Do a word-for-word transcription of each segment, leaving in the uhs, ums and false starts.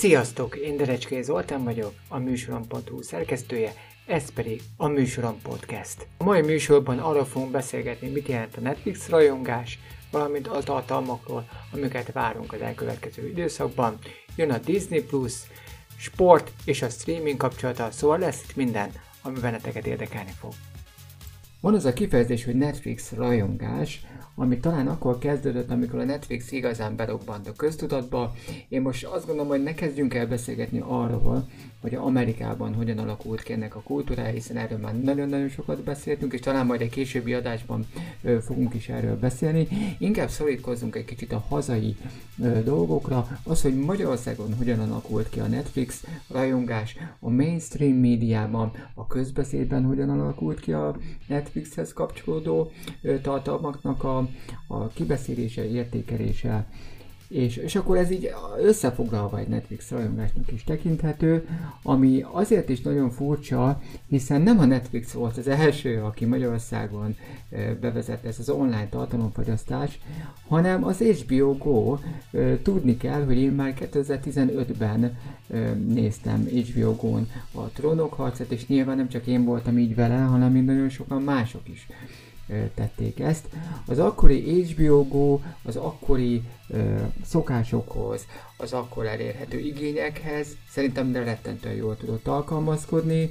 Sziasztok! Én Derecské Zoltán vagyok, a műsorom pont hu szerkesztője, ez pedig a Műsorom Podcast. A mai műsorban arról fogunk beszélgetni, mit jelent a Netflix rajongás, valamint a tartalmakról, amiket várunk az elkövetkező időszakban. Jön a Disney Plus, sport és a streaming kapcsolata, szóval lesz itt minden, ami benneteket érdekelni fog. Van az a kifejezés, hogy Netflix rajongás, ami talán akkor kezdődött, amikor a Netflix igazán berobbant a köztudatba. Én most azt gondolom, hogy ne kezdjünk el beszélgetni arról, hogy Amerikában hogyan alakult ki ennek a kultúrája, hiszen erről már nagyon-nagyon sokat beszéltünk, és talán majd egy későbbi adásban ö, fogunk is erről beszélni. Inkább szorítkozzunk egy kicsit a hazai ö, dolgokra. Az, hogy Magyarországon hogyan alakult ki a Netflix rajongás, a mainstream médiában, a közbeszédben hogyan alakult ki a Netflixhez kapcsolódó ö, tartalmaknak a, a kibeszélése, értékelése. És, és akkor ez így összefoglalva egy Netflix rajongásnak is tekinthető, ami azért is nagyon furcsa, hiszen nem a Netflix volt az első, aki Magyarországon bevezette ezt az online tartalomfogyasztást, hanem az há bé o Go. Tudni kell, hogy én már kétezer-tizenötben néztem há bé o Go-n a Trónok harcát, és nyilván nem csak én voltam így vele, hanem még nagyon sokan mások is tették ezt. Az akkori há bé o Go az akkori ö, szokásokhoz, az akkor elérhető igényekhez szerintem rettentően jól tudott alkalmazkodni.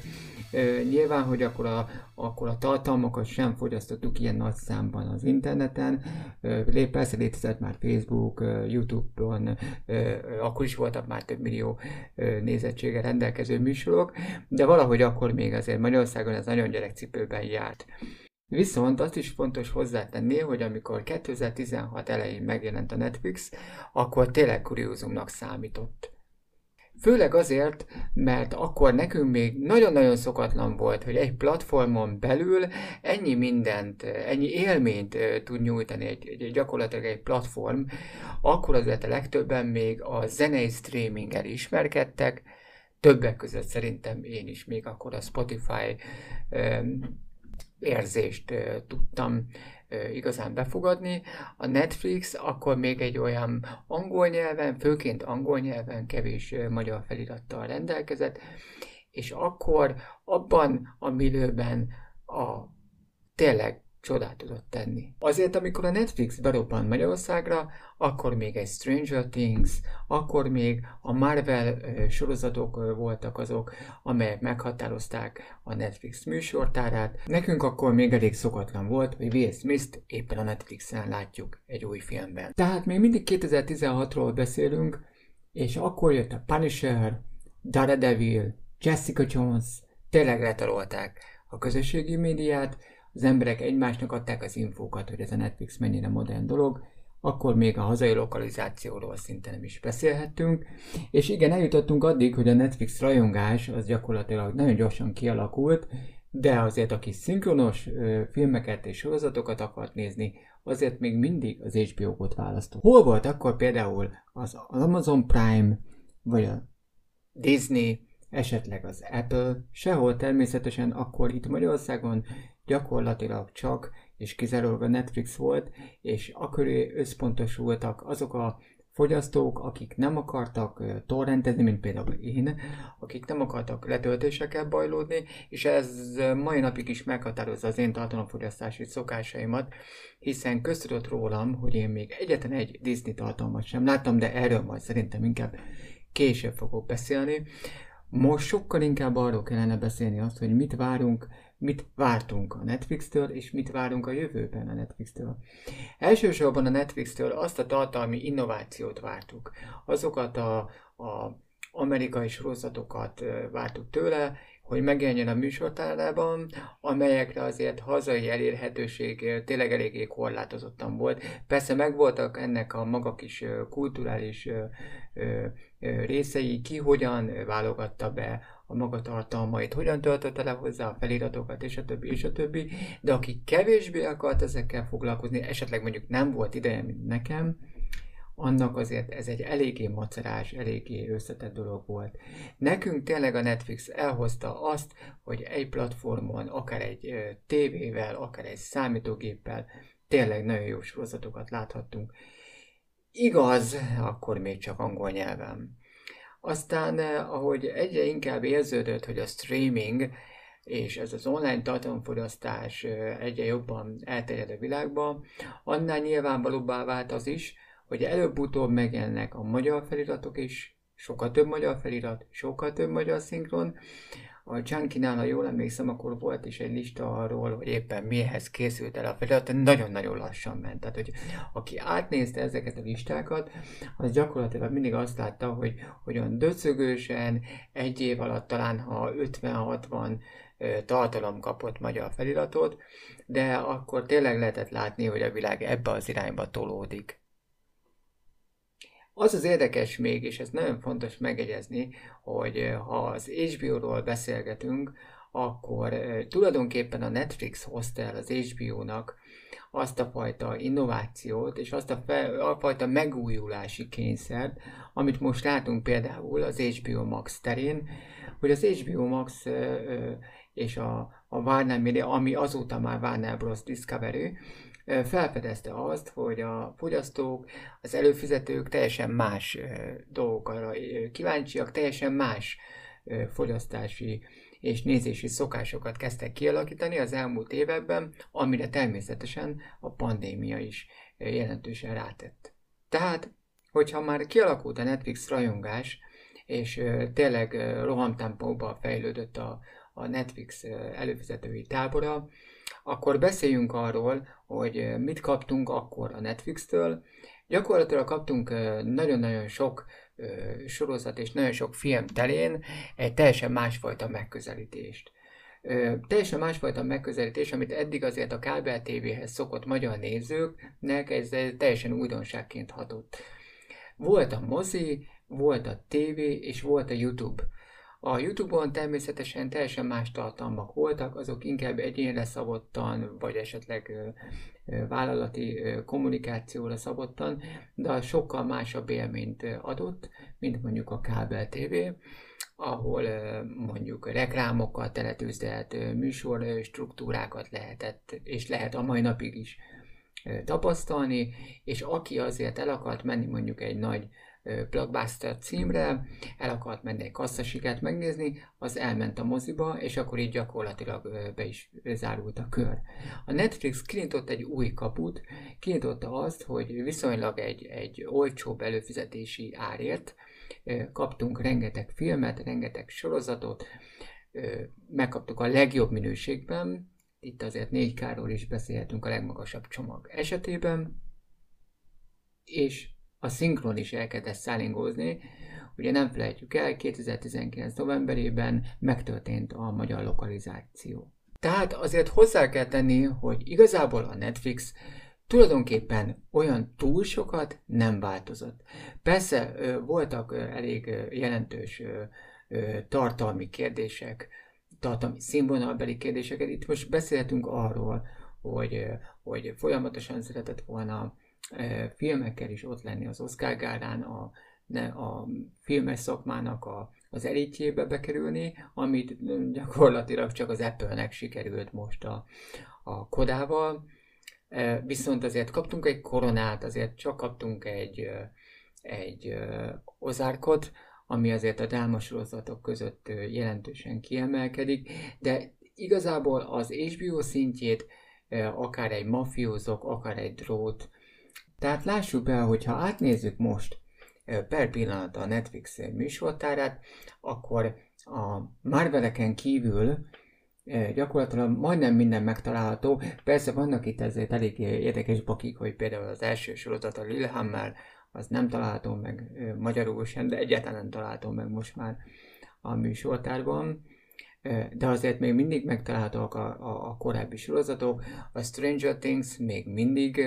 Ö, nyilván, hogy akkor a, akkor a tartalmakat sem fogyasztottuk ilyen nagy számban az interneten. Ö, persze létezett már Facebook, ö, YouTube-on, ö, akkor is voltak már több millió ö, nézettsége rendelkező műsorok, de valahogy akkor még azért Magyarországon ez nagyon gyerekcipőben járt. Viszont azt is fontos hozzátenni, hogy amikor kétezer-tizenhat elején megjelent a Netflix, akkor tényleg kuriózumnak számított. Főleg azért, mert akkor nekünk még nagyon-nagyon szokatlan volt, hogy egy platformon belül ennyi mindent, ennyi élményt tud nyújtani egy, egy gyakorlatilag egy platform. Akkor azért a legtöbben még a zenei streaminggel ismerkedtek, többek között szerintem én is még akkor a Spotify um, érzést uh, tudtam uh, igazán befogadni. A Netflix akkor még egy olyan angol nyelven, főként angol nyelven kevés uh, magyar felirattal rendelkezett, és akkor abban a millőben a tényleg csodát tudott tenni. Azért, amikor a Netflix berobbant Magyarországra, akkor még egy Stranger Things, akkor még a Marvel sorozatok voltak azok, amelyek meghatározták a Netflix műsortárát. Nekünk akkor még elég szokatlan volt, hogy Will Smith-t éppen a Netflixen látjuk egy új filmben. Tehát még mindig kétezer-tizenhatról beszélünk, és akkor jött a Punisher, Daredevil, Jessica Jones, tényleg letarolták a közösségi médiát, az emberek egymásnak adták az infókat, hogy ez a Netflix mennyire modern dolog, akkor még a hazai lokalizációról szinte nem is beszélhettünk, és igen, eljutottunk addig, hogy a Netflix rajongás az gyakorlatilag nagyon gyorsan kialakult, de azért aki szinkronos ö, filmeket és sorozatokat akart nézni, azért még mindig az há bé o-t választott. Hol volt akkor például az Amazon Prime, vagy a Disney, esetleg az Apple, sehol természetesen akkor itt Magyarországon gyakorlatilag csak és kizárólag a Netflix volt, és akkor összpontosultak azok a fogyasztók, akik nem akartak torrentezni, mint például én, akik nem akartak letöltésekkel bajlódni, és ez mai napig is meghatározza az én tartalomfogyasztási szokásaimat, hiszen köztudott rólam, hogy én még egyetlen egy Disney tartalmat sem láttam, de erről majd szerintem inkább később fogok beszélni. Most sokkal inkább arról kellene beszélni azt, hogy mit várunk, mit vártunk a Netflixtől, és mit várunk a jövőben a Netflixtől. Elsősorban a Netflixtől azt a tartalmi innovációt vártuk. Azokat a, a amerikai sorozatokat vártuk tőle, hogy megjelenjen a műsortárában, amelyekre azért hazai elérhetőség tényleg eléggé korlátozottan volt. Persze megvoltak ennek a maga kis kulturális részei, ki hogyan válogatta be a maga tartalmait, hogyan töltötte le hozzá a feliratokat, és a többi, és a többi. De aki kevésbé akart ezekkel foglalkozni, esetleg mondjuk nem volt ideje, mint nekem, annak azért ez egy eléggé macerás, eléggé összetett dolog volt. Nekünk tényleg a Netflix elhozta azt, hogy egy platformon, akár egy tévével, akár egy számítógéppel tényleg nagyon jó sorozatokat láthattunk. Igaz, akkor még csak angol nyelven. Aztán, ahogy egyre inkább érződött, hogy a streaming és ez az online tartalomfogyasztás egyre jobban elterjed a világba, annál nyilvánvalóbbá vált az is, hogy előbb-utóbb megjelennek a magyar feliratok is, sokkal több magyar felirat, sokkal több magyar szinkron. A Csánkinál, ha jól emlékszem, akkor volt is egy lista arról, hogy éppen mihez készült el a felirat, nagyon-nagyon lassan ment. Tehát, hogy aki átnézte ezeket a listákat, az gyakorlatilag mindig azt látta, hogy olyan döcögősen egy év alatt talán, ha ötven-hatvan tartalom kapott magyar feliratot, de akkor tényleg lehetett látni, hogy a világ ebbe az irányba tolódik. Az az érdekes még, és ez nagyon fontos megjegyezni, hogy ha az há bé ó-ról beszélgetünk, akkor tulajdonképpen a Netflix hozta el az há bé ó-nak azt a fajta innovációt és azt a, fel, a fajta megújulási kényszert, amit most látunk például az há bé ó Max terén, hogy az há bé ó Max és a, a Warner Media, ami azóta már Warner Bros. Discovery, felfedezte azt, hogy a fogyasztók, az előfizetők teljesen más dolgokra kíváncsiak, teljesen más fogyasztási és nézési szokásokat kezdtek kialakítani az elmúlt években, amire természetesen a pandémia is jelentősen rátett. Tehát, hogyha már kialakult a Netflix rajongás, és tényleg rohamtempóban fejlődött a, a Netflix előfizetői tábora, akkor beszéljünk arról, hogy mit kaptunk akkor a Netflix-től. Gyakorlatilag kaptunk nagyon-nagyon sok sorozat és nagyon sok film telén egy teljesen másfajta megközelítést. Teljesen másfajta megközelítés, amit eddig azért a kábel tévéhez szokott magyar nézőknek, ez teljesen újdonságként hatott. Volt a mozi, volt a tévé és volt a YouTube. A YouTube-on természetesen teljesen más tartalmak voltak, azok inkább egyénre szabottan, vagy esetleg vállalati kommunikációra szabottan, de sokkal másabb élményt adott, mint mondjuk a kábel tévé, ahol mondjuk reklámokkal teletűzdelt műsorstruktúrákat lehetett, és lehet a mai napig is tapasztalni, és aki azért el akart menni mondjuk egy nagy blockbuster címre, el akart menni egy kasszasikát megnézni, az elment a moziba, és akkor így gyakorlatilag be is zárult a kör. A Netflix kinyitott egy új kaput, kinyitotta azt, hogy viszonylag egy, egy olcsóbb előfizetési árért kaptunk rengeteg filmet, rengeteg sorozatot, megkaptuk a legjobb minőségben, itt azért négy ká-ról is beszélhetünk a legmagasabb csomag esetében, és a szinkron is elkezdett szállingózni. Ugye nem felejtjük el, kétezer-tizenkilenc novemberében megtörtént a magyar lokalizáció. Tehát azért hozzá kell tenni, hogy igazából a Netflix tulajdonképpen olyan túl sokat nem változott. Persze voltak elég jelentős tartalmi kérdések, tartalmi színvonalbeli kérdéseket. Itt most beszélhetünk arról, hogy, hogy folyamatosan szeretett volna filmekkel is ott lenni az Oscar gálán, a, a filmes szakmának a, az elitjébe bekerülni, amit gyakorlatilag csak az Apple-nek sikerült most a, a Kodával. Viszont azért kaptunk egy Koronát, azért csak kaptunk egy, egy Ozarkot, ami azért a drámasorozatok között jelentősen kiemelkedik, de igazából az há bé ó szintjét akár egy mafiózok, akár egy drót. Tehát lássuk be, hogyha átnézzük most per pillanat a Netflix műsortárát, akkor a Marveleken kívül gyakorlatilag majdnem minden megtalálható. Persze vannak itt ezért elég érdekes bakik, hogy például az első sorozat, a Lillehammer, az nem található meg magyarul sem, de egyáltalán nem található meg most már a műsortárban. De azért még mindig megtalálhatók a, a, a korábbi sorozatok. A Stranger Things még mindig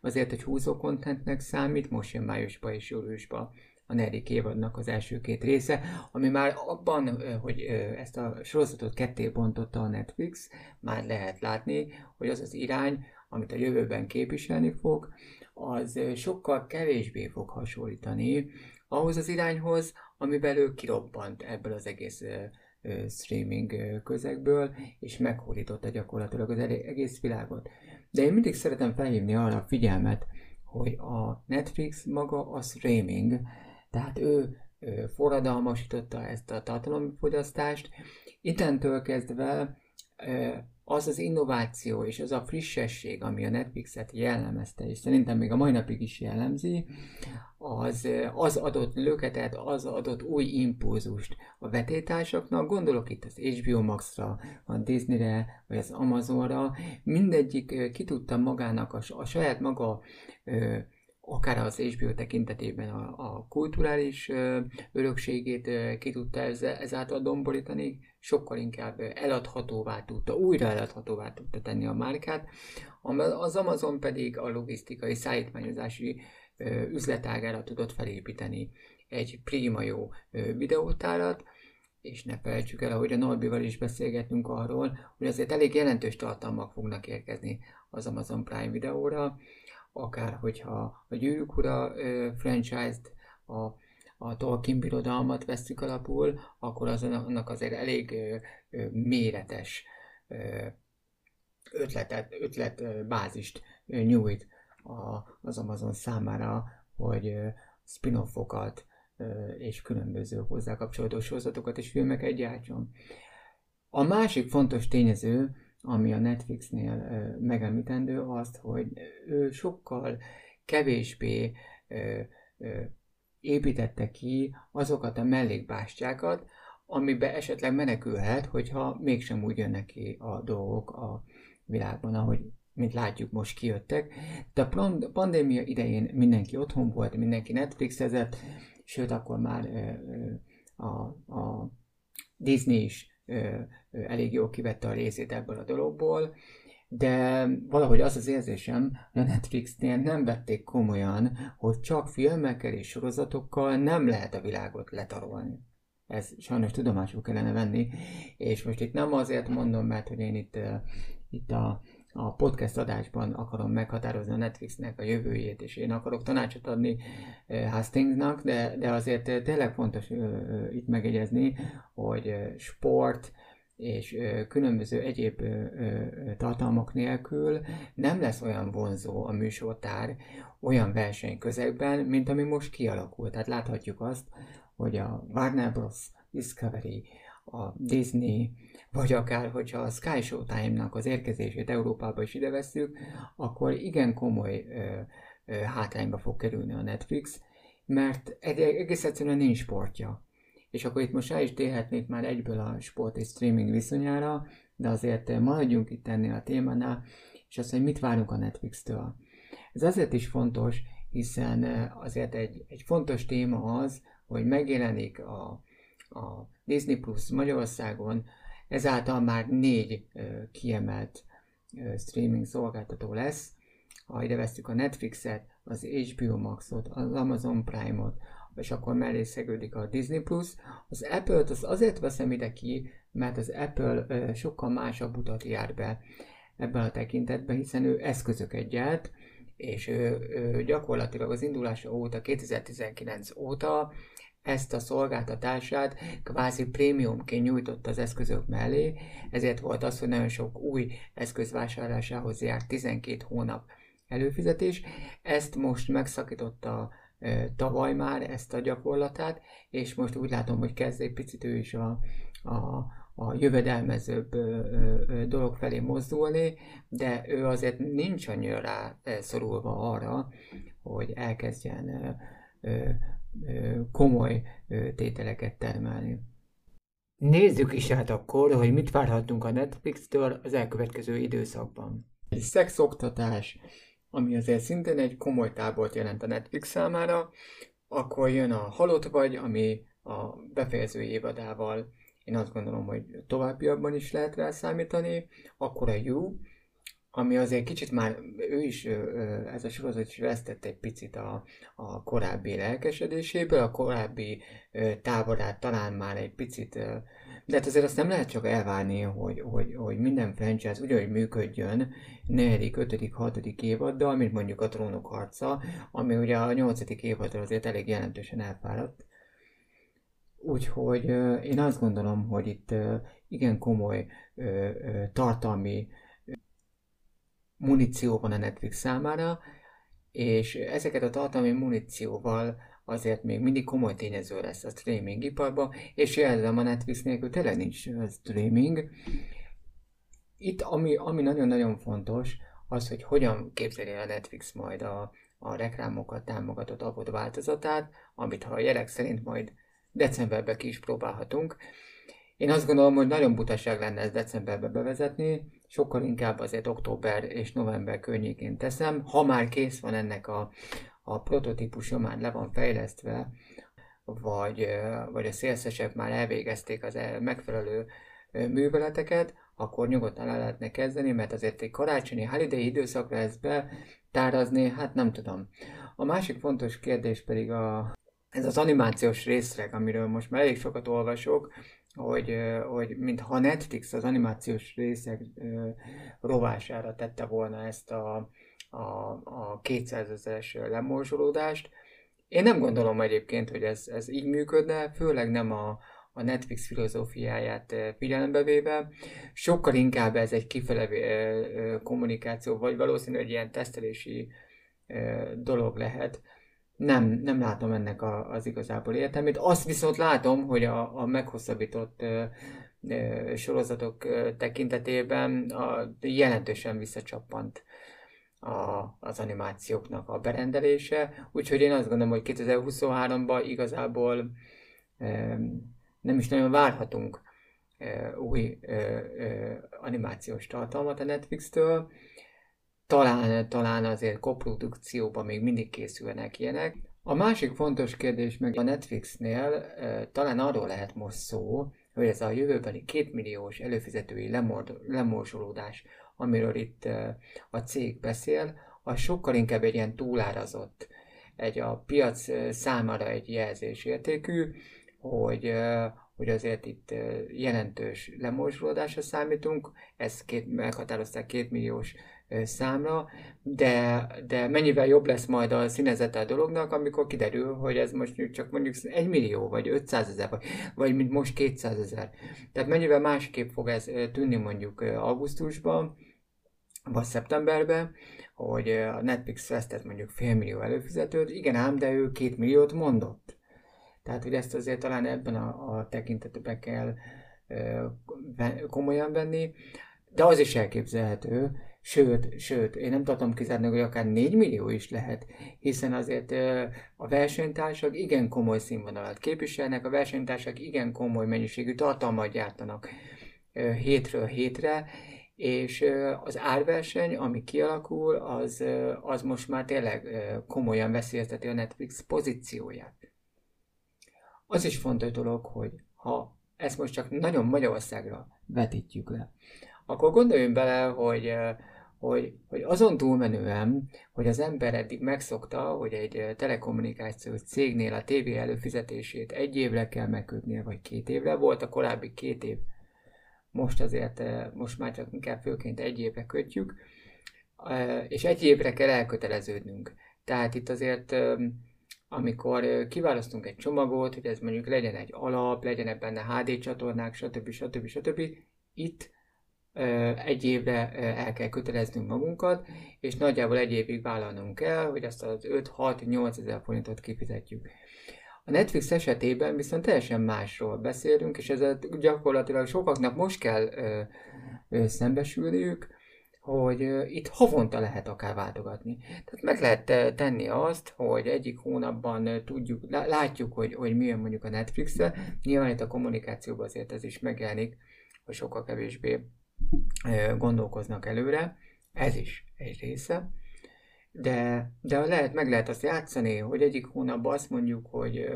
azért egy húzó kontentnek számít, most jön májusba és júliusba a negyedik évadnak az első két része, ami már abban, hogy ezt a sorozatot ketté bontotta a Netflix, már lehet látni, hogy az az irány, amit a jövőben képviselni fog, az sokkal kevésbé fog hasonlítani ahhoz az irányhoz, amiben ő kirobbant ebből az egész streaming közegből, és meghódította gyakorlatilag az egész világot. De én mindig szeretem felhívni arra a figyelmet, hogy a Netflix maga a streaming, tehát ő forradalmasította ezt a tartalomfogyasztást. Ittentől kezdve az az innováció és az a frissesség, ami a Netflixet jellemezte, és szerintem még a mai napig is jellemzi, az, az adott löketet, az adott új impulzust a vetétársaknak, gondolok itt az há bé o Max-ra, a Disney-re, vagy az Amazonra, mindegyik ki tudta magának a, a saját maga, akár az há bé o tekintetében a, a kulturális örökségét ki tudta ezáltal domborítani, sokkal inkább eladhatóvá tudta, újra eladhatóvá tudta tenni a márkát. Az Amazon pedig a logisztikai, szállítmányozási üzletágára tudott felépíteni egy prima jó videótárat, és ne felejtsük el, ahogy a Norbival is beszélgetünk arról, hogy azért elég jelentős tartalmak fognak érkezni az Amazon Prime videóra, akár hogyha a Gyűrűk Ura ö, franchise-t, a, a Tolkien birodalmat veszük alapul, akkor azon, annak azért elég ö, ö, méretes ö, ötletet, ötletbázist ö, nyújt a, az Amazon számára, hogy ö, spin-offokat ö, és különböző hozzá kapcsolódó sorozatokat és filmeket gyártson. A másik fontos tényező, ami a Netflixnél ö, megemlítendő, azt, hogy ő sokkal kevésbé ö, ö, építette ki azokat a mellékbástyákat, amiben esetleg menekülhet, hogyha mégsem úgy jönnek ki a dolgok a világban, ahogy, mint látjuk, most kijöttek. De a pandémia idején mindenki otthon volt, mindenki Netflixezett, sőt, akkor már ö, ö, a, a Disney is elég jól kivette a részét ebből a dologból, de valahogy az az érzésem, hogy a Netflixnél nem vették komolyan, hogy csak filmekkel és sorozatokkal nem lehet a világot letarolni. Ez sajnos tudomásul kellene venni, és most itt nem azért mondom, mert hogy én itt, itt a, a podcast adásban akarom meghatározni a Netflixnek a jövőjét, és én akarok tanácsot adni Hastingsnak, de, de azért tényleg fontos itt megjegyezni, hogy sport és különböző egyéb tartalmak nélkül nem lesz olyan vonzó a műsortár olyan versenyközegben, mint ami most kialakult. Tehát láthatjuk azt, hogy a Warner Bros. Discovery, a Disney, vagy akár, hogyha a Sky Showtime-nak az érkezését Európába is ide vesszük, akkor igen komoly ö, ö, hátrányba fog kerülni a Netflix, mert egy, egész egyszerűen nincs sportja. És akkor itt most el is térhetnék már egyből a sport és streaming viszonyára, de azért maradjunk itt ennél a témánál, és azt, hogy mit várunk a Netflix-től. Ez azért is fontos, hiszen azért egy, egy fontos téma az, hogy megjelenik a a Disney Plus Magyarországon, ezáltal már négy ö, kiemelt ö, streaming szolgáltató lesz. Ha ide vesztük a Netflixet, az há bé o Maxot, az Amazon Prime-ot, és akkor mellé szegődik a Disney Plus. Az Apple-t az azért veszem ide ki, mert az Apple ö, sokkal másabb utat jár be ebben a tekintetben, hiszen ő eszközöket gyárt, és ő, ő gyakorlatilag az indulása óta, kétezer-tizenkilenc óta ezt a szolgáltatását kvázi prémiumként nyújtott az eszközök mellé, ezért volt az, hogy nagyon sok új eszköz vásárlásához járt tizenkét hónap előfizetés. Ezt most megszakította e, tavaly már ezt a gyakorlatát, és most úgy látom, hogy kezd egy picit ő is a, a, a jövedelmezőbb e, e, dolog felé mozdulni, de ő azért nincs annyira rá e, szorulva arra, hogy elkezdjen e, e, komoly tételeket termelni. Nézzük is át akkor, hogy mit várhatunk a Netflix-től az elkövetkező időszakban. Egy szexoktatás, ami azért szintén egy komoly tábort jelent a Netflix számára, akkor jön a Halott vagy, ami a befejező évadával, én azt gondolom, hogy továbbiakban is lehet rá számítani, akkor a You, ami azért kicsit már, ő is, ez a sorozat is vesztett egy picit a, a korábbi lelkesedéséből, a korábbi táborát talán már egy picit, de hát azért azt nem lehet csak elvárni, hogy, hogy, hogy minden franchise ugyanúgy működjön negyedik, ötödik, hatodik évaddal, mint mondjuk a Trónok harca, ami ugye a nyolcadik évaddal azért elég jelentősen elfáradt. Úgyhogy én azt gondolom, hogy itt igen komoly tartalmi muníció van a Netflix számára, és ezeket a tartalmi munícióval azért még mindig komoly tényező lesz a streaming iparban, és jelzem, a Netflix nélkül tele nincs streaming. Itt ami, ami nagyon-nagyon fontos, az, hogy hogyan képzeli a Netflix majd a, a reklámokat támogatott alkot változatát, amit ha a jelek szerint majd decemberben ki is próbálhatunk. Én azt gondolom, hogy nagyon butaság lenne ezt decemberben bevezetni, sokkal inkább azért október és november környékén teszem, ha már kész van ennek a, a prototípusa, már le van fejlesztve, vagy, vagy a szélszesek már elvégezték az el, megfelelő műveleteket, akkor nyugodtan el lehetne kezdeni, mert azért egy karácsonyi, holiday időszakra ezt betárazni, hát nem tudom. A másik fontos kérdés pedig a, ez az animációs részreg, amiről most már elég sokat olvasok, hogy, hogy mintha Netflix az animációs részek rovására tette volna ezt a, a, a kétszázezres lemorzsolódást. Én nem gondolom egyébként, hogy ez, ez így működne, főleg nem a, a Netflix filozófiáját figyelembe véve. Sokkal inkább ez egy kifele kommunikáció, vagy valószínű, hogy ilyen tesztelési dolog lehet. Nem, nem látom ennek a, az igazából értelmét. Azt viszont látom, hogy a, a meghosszabbított ö, ö, sorozatok ö, tekintetében a, jelentősen visszacsappant a, az animációknak a berendelése. Úgyhogy én azt gondolom, hogy kétezer-huszonháromban igazából ö, nem is nagyon várhatunk ö, új ö, ö, animációs tartalmat a Netflix-től. Talán, talán azért koprodukcióban még mindig készülnek ilyenek. A másik fontos kérdés meg a Netflixnél talán arról lehet most szó, hogy ez a jövőbeli kétmilliós előfizetői lemor- lemorzsolódás, amiről itt a cég beszél, az sokkal inkább egy ilyen túlárazott, egy a piac számára egy jelzésértékű, hogy, hogy azért itt jelentős lemorzsolódásra számítunk, ezt két, meghatározták kétmilliós számra, de, de mennyivel jobb lesz majd a színezete a dolognak, amikor kiderül, hogy ez most csak mondjuk egy millió, vagy ötszázezer, vagy, vagy mint most kétszázezer. Tehát mennyivel másképp fog ez tűnni mondjuk augusztusban, vagy szeptemberben, hogy a Netflix vesztett mondjuk fél millió előfizetőt, igen ám, de ő két milliót mondott. Tehát, hogy ezt azért talán ebben a, a tekintetben kell komolyan venni, de az is elképzelhető, Sőt, sőt, én nem tartom kizárni, hogy akár négy millió is lehet, hiszen azért a versenytársak igen komoly színvonalat képviselnek, a versenytársak igen komoly mennyiségű tartalmat gyártanak hétről hétre, és az árverseny, ami kialakul, az, az most már tényleg komolyan veszélyezteti a Netflix pozícióját. Az is fontos dolog, hogy ha ezt most csak nagyon Magyarországra vetítjük le, akkor gondoljunk bele, hogy Hogy, hogy azon túlmenően, hogy az ember eddig megszokta, hogy egy telekommunikációs cégnél a tévé előfizetését egy évre kell megkötnie, vagy két évre, volt a korábbi két év, most azért, most már csak inkább főként egy évre kötjük, és egy évre kell elköteleződnünk. Tehát itt azért, amikor kiválasztunk egy csomagot, hogy ez mondjuk legyen egy alap, legyen benne há dé csatornák, stb. stb. stb. Itt egy évre el kell köteleznünk magunkat, és nagyjából egy évig vállalnunk kell, hogy azt az öt-hat-nyolc ezer forintot kifizetjük. A Netflix esetében viszont teljesen másról beszélünk, és ezzel gyakorlatilag sokaknak most kell ö, ö, szembesülniük, hogy ö, itt havonta lehet akár váltogatni. Tehát meg lehet tenni azt, hogy egyik hónapban tudjuk, látjuk, hogy, hogy milyen mondjuk a Netflix-e. Nyilván itt a kommunikációban azért ez is megjelenik, hogy sokkal kevésbé gondolkoznak előre, ez is egy része, de, de lehet, meg lehet azt játszani, hogy egyik hónapban azt mondjuk, hogy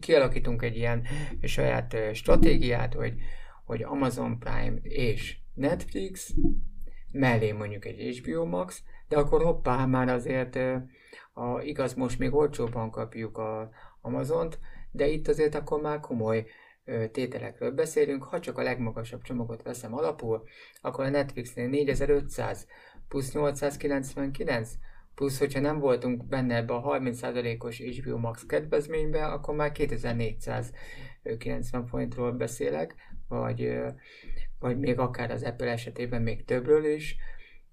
kialakítunk egy ilyen saját stratégiát, hogy, hogy Amazon Prime és Netflix, mellé mondjuk egy há bé o Max, de akkor hoppá, már azért, a, igaz, most még olcsóban kapjuk az Amazont, de itt azért akkor már komoly tételekről beszélünk, ha csak a legmagasabb csomagot veszem alapul, akkor a Netflixnél négyezer-ötszáz plusz nyolcszázkilencvenkilenc, plusz hogyha nem voltunk benne ebbe a harminc százalékos há bé o Max kedvezménybe, akkor már kétezer-négyszázkilencven forintról beszélek, vagy, vagy még akár az Apple esetében még többről is.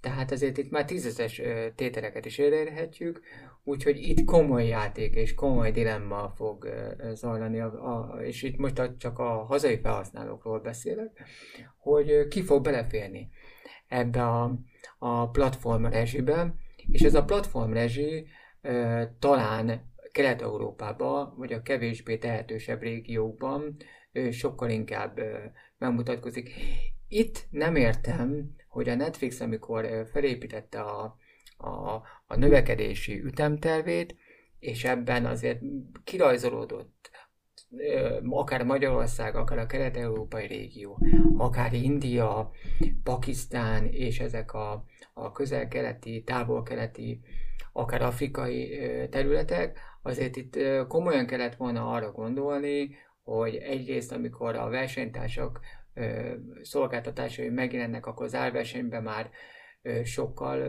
Tehát azért itt már tízezes tételeket is elérhetjük, úgyhogy itt komoly játék és komoly dilemma fog zajlani, a, a, és itt most csak a hazai felhasználókról beszélek, hogy ki fog beleférni ebbe a, a platform rezsibe, és ez a platform rezsi e, talán Kelet-Európában, vagy a kevésbé tehetősebb régiókban e, sokkal inkább e, megmutatkozik. Itt nem értem, hogy a Netflix, amikor felépítette a, a, a növekedési ütemtervét, és ebben azért kirajzolódott akár Magyarország, akár a kelet-európai régió, akár India, Pakisztán és ezek a, a közel-keleti, távol-keleti, akár afrikai területek, azért itt komolyan kellett volna arra gondolni, hogy egyrészt, amikor a versenytársak szolgáltatásai megjelennek, akkor az árversenyben már sokkal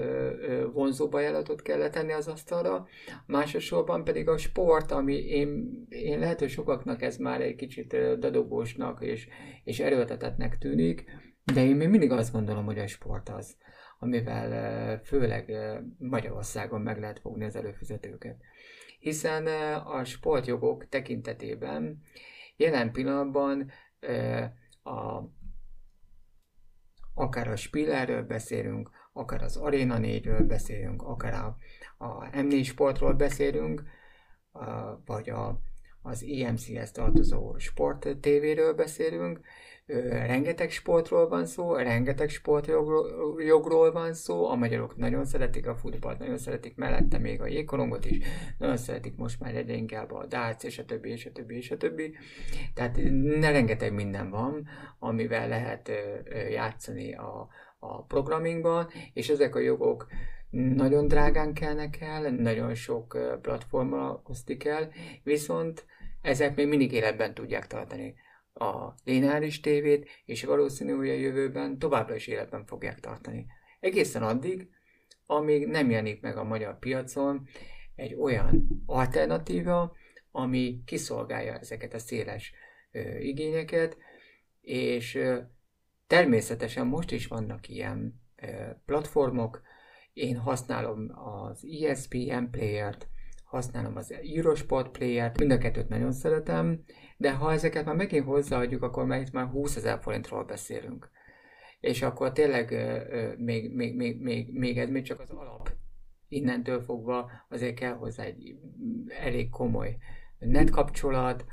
vonzóbb ajánlatot kellett tenni az asztalra. Másodszorban pedig a sport, ami én, én lehet, hogy sokaknak ez már egy kicsit dadogósnak és, és erőltetettnek tűnik, de én még mindig azt gondolom, hogy a sport az, amivel főleg Magyarországon meg lehet fogni az előfizetőket. Hiszen a sportjogok tekintetében jelen pillanatban A, akár a Spielerről beszélünk, akár az Arena négyről beszélünk, akár a, a em négy sportról beszélünk, a, vagy a, az i em cé-hez tartozó Sport té véről beszélünk. Ö, rengeteg sportról van szó, rengeteg sportjogról jogról van szó, a magyarok nagyon szeretik a futballt, nagyon szeretik mellette még a jégkorongot is, nagyon szeretik most már egyre inkább a darts, és a többi, és a többi, és a többi. Tehát ne rengeteg minden van, amivel lehet ö, játszani a, a programmingban, és ezek a jogok nagyon drágán kelnek el, nagyon sok platformra osztik el, viszont ezek még mindig életben tudják tartani a lineáris tévét, és valószínű, hogy a jövőben továbbra is életben fogják tartani. Egészen addig, amíg nem jelenik meg a magyar piacon egy olyan alternatíva, ami kiszolgálja ezeket a széles ö, igényeket, és ö, természetesen most is vannak ilyen ö, platformok. Én használom az i es pé en Player-t, használom az Eurosport Player-t, mind a kettőt nagyon szeretem, de ha ezeket már megint hozzáadjuk, akkor már itt már húszezer forintról beszélünk. És akkor tényleg euh, még, még, még, még, még ez még csak az alap. Innentől fogva azért kell hozzá egy elég komoly netkapcsolat,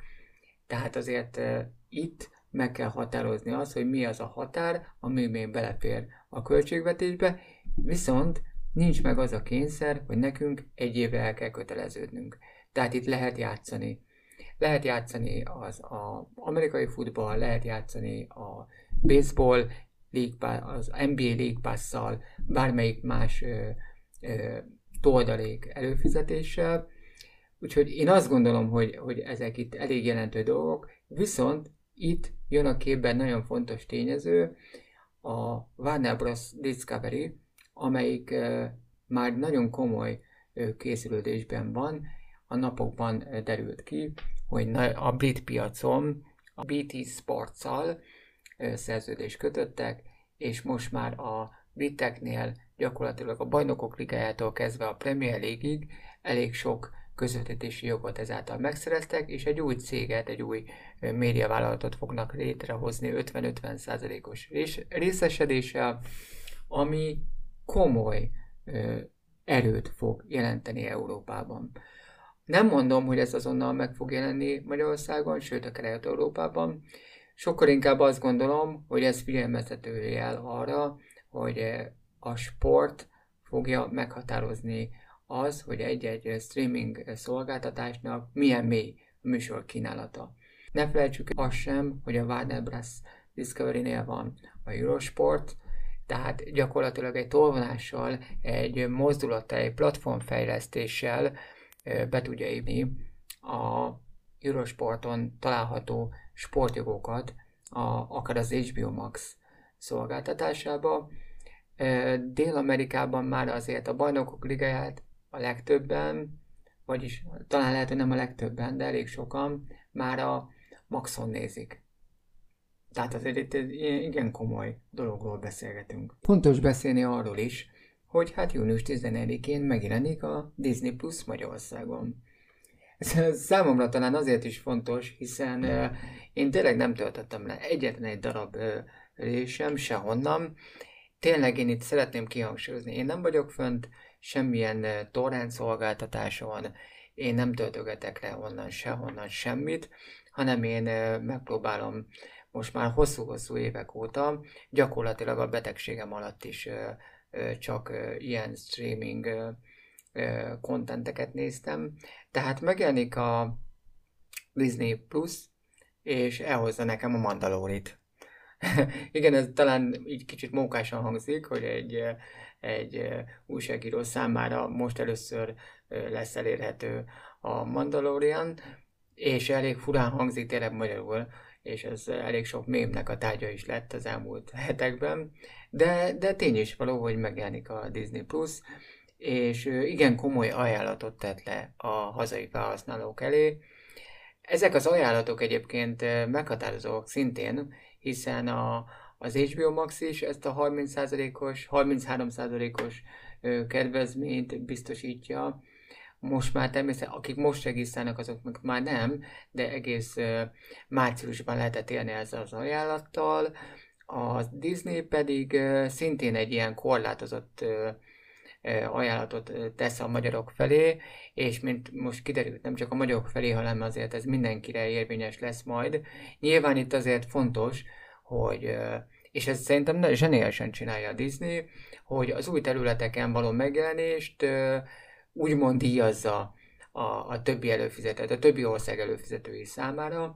tehát azért euh, itt meg kell határozni azt, hogy mi az a határ, ami még belefér a költségvetésbe, viszont nincs meg az a kényszer, hogy nekünk egy évre el kell köteleződnünk. Tehát itt lehet játszani. Lehet játszani az a amerikai futball, lehet játszani a baseball, az en bé á League Pass-szal, bármelyik más ö, ö, toldalék előfizetéssel. Úgyhogy én azt gondolom, hogy, hogy ezek itt elég jelentő dolgok, viszont itt jön a képben nagyon fontos tényező, a Warner Bros. Discovery, amelyik uh, már nagyon komoly uh, készülődésben van. A napokban uh, derült ki, hogy na- a brit piacon a bé té Sportszal uh, szerződést kötöttek, és most már a briteknél gyakorlatilag a Bajnokok Ligájától kezdve a Premier League-ig elég sok közvetítési jogot ezáltal megszereztek, és egy új céget, egy új uh, médiavállalatot fognak létrehozni ötven-ötven százalékos rés- részesedéssel, ami komoly ö, erőt fog jelenteni Európában. Nem mondom, hogy ez azonnal meg fog jelenni Magyarországon, sőt a Kelet-Európában. Sokkal inkább azt gondolom, hogy ez figyelmeztető jel arra, hogy a sport fogja meghatározni az, hogy egy-egy streaming szolgáltatásnak milyen mély a műsor kínálata. Ne felejtsük azt sem, hogy a Warner Bros. Discovery-nél van a Eurosport, tehát gyakorlatilag egy tolvonással, egy mozdulattal, egy platformfejlesztéssel be tudja írni a Eurosporton található sportjogokat, a, akár az há bé o Max szolgáltatásába. Dél-Amerikában már azért a Bajnokok Ligáját a legtöbben, vagyis talán lehet, hogy nem a legtöbben, de elég sokan már a Maxon nézik. Tehát azért itt egy igen komoly dologról beszélgetünk. Fontos beszélni arról is, hogy hát június tizenegyedikén megjelenik a Disney Plus Magyarországon. Ez számomra talán azért is fontos, hiszen uh, én tényleg nem töltöttem le egyetlen egy darab uh, résem, sehonnan. Tényleg én itt szeretném kihangsúlyozni, én nem vagyok fönt semmilyen uh, torrent szolgáltatáson, én nem töltögetek le onnan sehonnan semmit, hanem én uh, megpróbálom most már hosszú-hosszú évek óta, gyakorlatilag a betegségem alatt is uh, uh, csak uh, ilyen streaming uh, kontenteket néztem, tehát megjelenik a Disney Plus, és elhozza nekem a Mandalórit. Igen, ez talán így kicsit mókásan hangzik, hogy egy, egy újságíró számára most először lesz elérhető a Mandalorian, és elég furán hangzik tényleg magyarul, és ez elég sok mémnek a tárgya is lett az elmúlt hetekben, de, de tény is való, hogy megjelenik a Disney Plus, és igen komoly ajánlatot tett le a hazai felhasználók elé. Ezek az ajánlatok egyébként meghatározók szintén, hiszen a, az há bé o Max is ezt a harminc százalékos, harminchárom százalékos kedvezményt biztosítja. Most már természetesen, akik most regisztrálnak, azok már nem, de egész márciusban lehetett élni ezzel az ajánlattal. A Disney pedig szintén egy ilyen korlátozott ajánlatot tesz a magyarok felé, és mint most kiderült, nem csak a magyarok felé, hanem azért ez mindenkire érvényes lesz majd. Nyilván itt azért fontos, hogy, és ez szerintem zseniálisan csinálja a Disney, hogy az új területeken való megjelenést úgymond díjazza a, a többi előfizetőt, a többi ország előfizetői számára,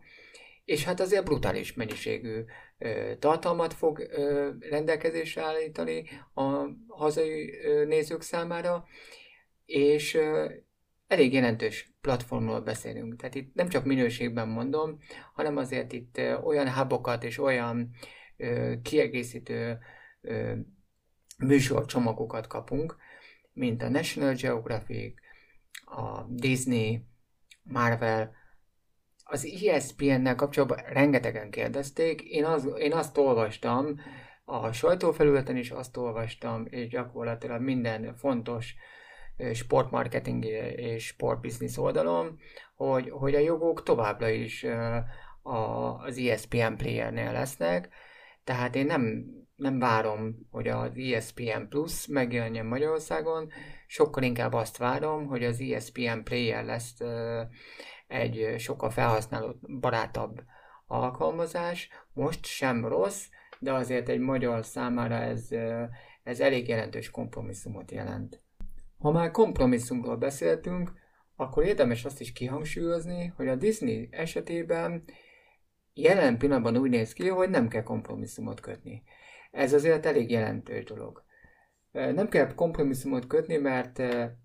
és hát azért brutális mennyiségű ö, tartalmat fog ö, rendelkezésre állítani a hazai ö, nézők számára, és ö, elég jelentős platformról beszélünk. Tehát itt nem csak minőségben mondom, hanem azért itt ö, olyan hubokat és olyan ö, kiegészítő ö, műsorcsomagokat kapunk, mint a National Geographic, a Disney, Marvel. Az é es pé en-nel kapcsolatban rengetegen kérdezték, én, az, én azt olvastam, a sajtófelületen is azt olvastam, és gyakorlatilag minden fontos sportmarketing és sportbiznisz oldalon, hogy, hogy a jogok továbbra is az é es pé en Player-nél lesznek, tehát én nem, nem várom, hogy az é es pé en Plus megjelenjen Magyarországon, sokkal inkább azt várom, hogy az é es pé en Player lesz egy sokkal felhasználó barátabb alkalmazás. Most sem rossz, de azért egy magyar számára ez, ez elég jelentős kompromisszumot jelent. Ha már kompromisszumról beszéltünk, akkor érdemes azt is kihangsúlyozni, hogy a Disney esetében jelen pillanatban úgy néz ki, hogy nem kell kompromisszumot kötni. Ez azért elég jelentős dolog. Nem kell kompromisszumot kötni, mert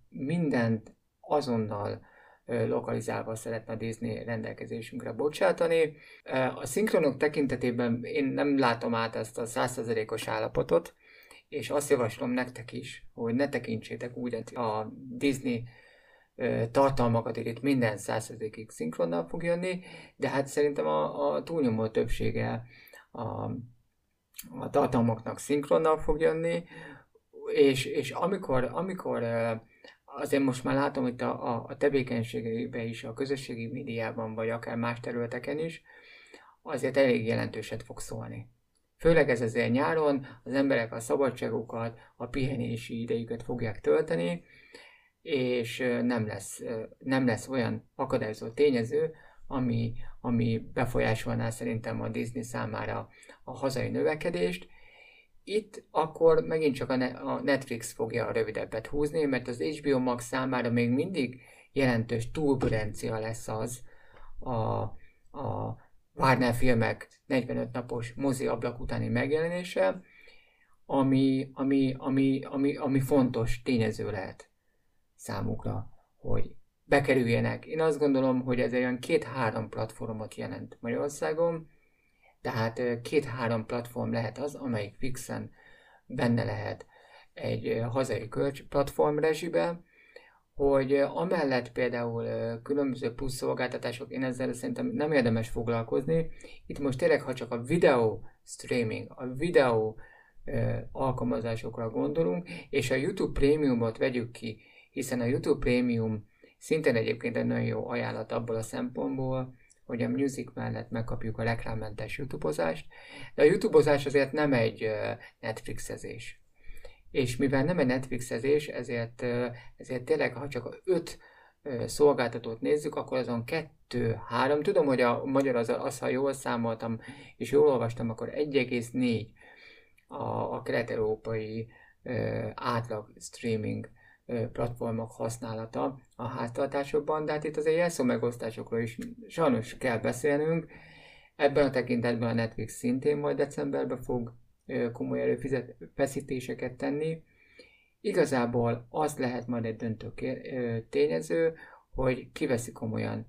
mindent azonnal lokalizálva szeretne a Disney rendelkezésünkre bocsátani. A szinkronok tekintetében én nem látom át ezt a száz százalékos állapotot, és azt javaslom nektek is, hogy ne tekintsétek úgy a Disney tartalmakat, hogy itt minden száz százalékig szinkronnal fog jönni, de hát szerintem a, a túlnyomó többsége a, a tartalmaknak szinkronnal fog jönni, és, és amikor, amikor azért most már látom itt a, a, a tevékenységeiben is, a közösségi médiában, vagy akár más területeken is, azért elég jelentőset fog szólni. Főleg ez azért nyáron, az emberek a szabadságukat, a pihenési idejüket fogják tölteni, és nem lesz, nem lesz olyan akadályozó tényező, ami, ami befolyásolná szerintem a Disney számára a hazai növekedést. Itt akkor megint csak a Netflix fogja a rövidebbet húzni, mert az há bé o Max számára még mindig jelentős turbulencia lesz az a, a Warner filmek negyvenöt napos mozi ablak utáni megjelenése, ami, ami, ami, ami, ami fontos tényező lehet számukra, hogy bekerüljenek. Én azt gondolom, hogy ez olyan két-három platformot jelent Magyarországon, tehát két-három platform lehet az, amelyik fixen benne lehet egy hazai kölcs platform rezsibe, hogy amellett például különböző plusz szolgáltatások, én ezzel szerintem nem érdemes foglalkozni. Itt most tényleg, ha csak a videó streaming, a videó alkalmazásokra gondolunk, és a YouTube Premiumot vegyük ki, hiszen a YouTube Premium szintén egyébként egy nagyon jó ajánlat abból a szempontból, hogy a Music mellett megkapjuk a reklámmentes YouTube-ozást, de a YouTube-ozás azért nem egy Netflixezés. És mivel nem egy Netflixezés, ezért, ezért tényleg, ha csak öt szolgáltatót nézzük, akkor azon kettő, három, tudom, hogy a magyar az, az ha jól számoltam és jól olvastam, akkor egy egész négy a, a kelet-európai átlag streaming platformok használata a háztartásokban, de hát itt azért jelszó megosztásokról is sajnos kell beszélnünk. Ebben a tekintetben a Netflix szintén majd decemberben fog komoly előfeszítéseket tenni. Igazából az lehet majd egy döntő tényező, hogy kiveszi komolyan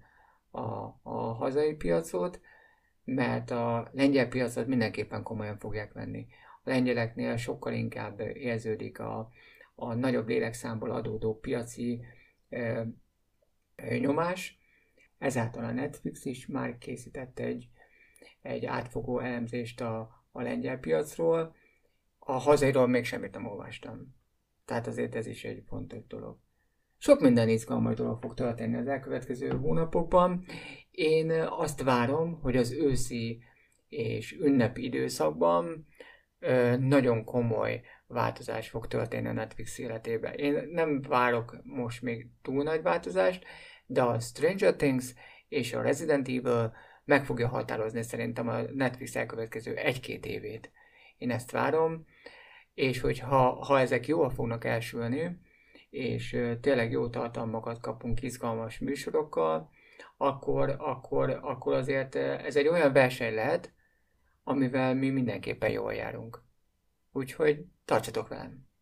a, a hazai piacot, mert a lengyel piacot mindenképpen komolyan fogják venni. A lengyeleknél sokkal inkább érződik a a nagyobb lélekszámból adódó piaci ö, ö, nyomás. Ezáltal a Netflix is már készített egy, egy átfogó elemzést a, a lengyel piacról. A hazairól még semmit nem olvastam. Tehát azért ez is egy fontos dolog. Sok minden izgalmas dolog fog történni az elkövetkező hónapokban. Én azt várom, hogy az őszi és ünnepi időszakban ö, nagyon komoly változás fog történni a Netflix életében. Én nem várok most még túl nagy változást, de a Stranger Things és a Resident Evil meg fogja határozni szerintem a Netflix elkövetkező egy-két évét. Én ezt várom, és hogyha ha ezek jól fognak elsülni, és tényleg jó tartalmakat kapunk izgalmas műsorokkal, akkor, akkor, akkor azért ez egy olyan verseny lehet, amivel mi mindenképpen jól járunk. Úgyhogy tartsatok velem!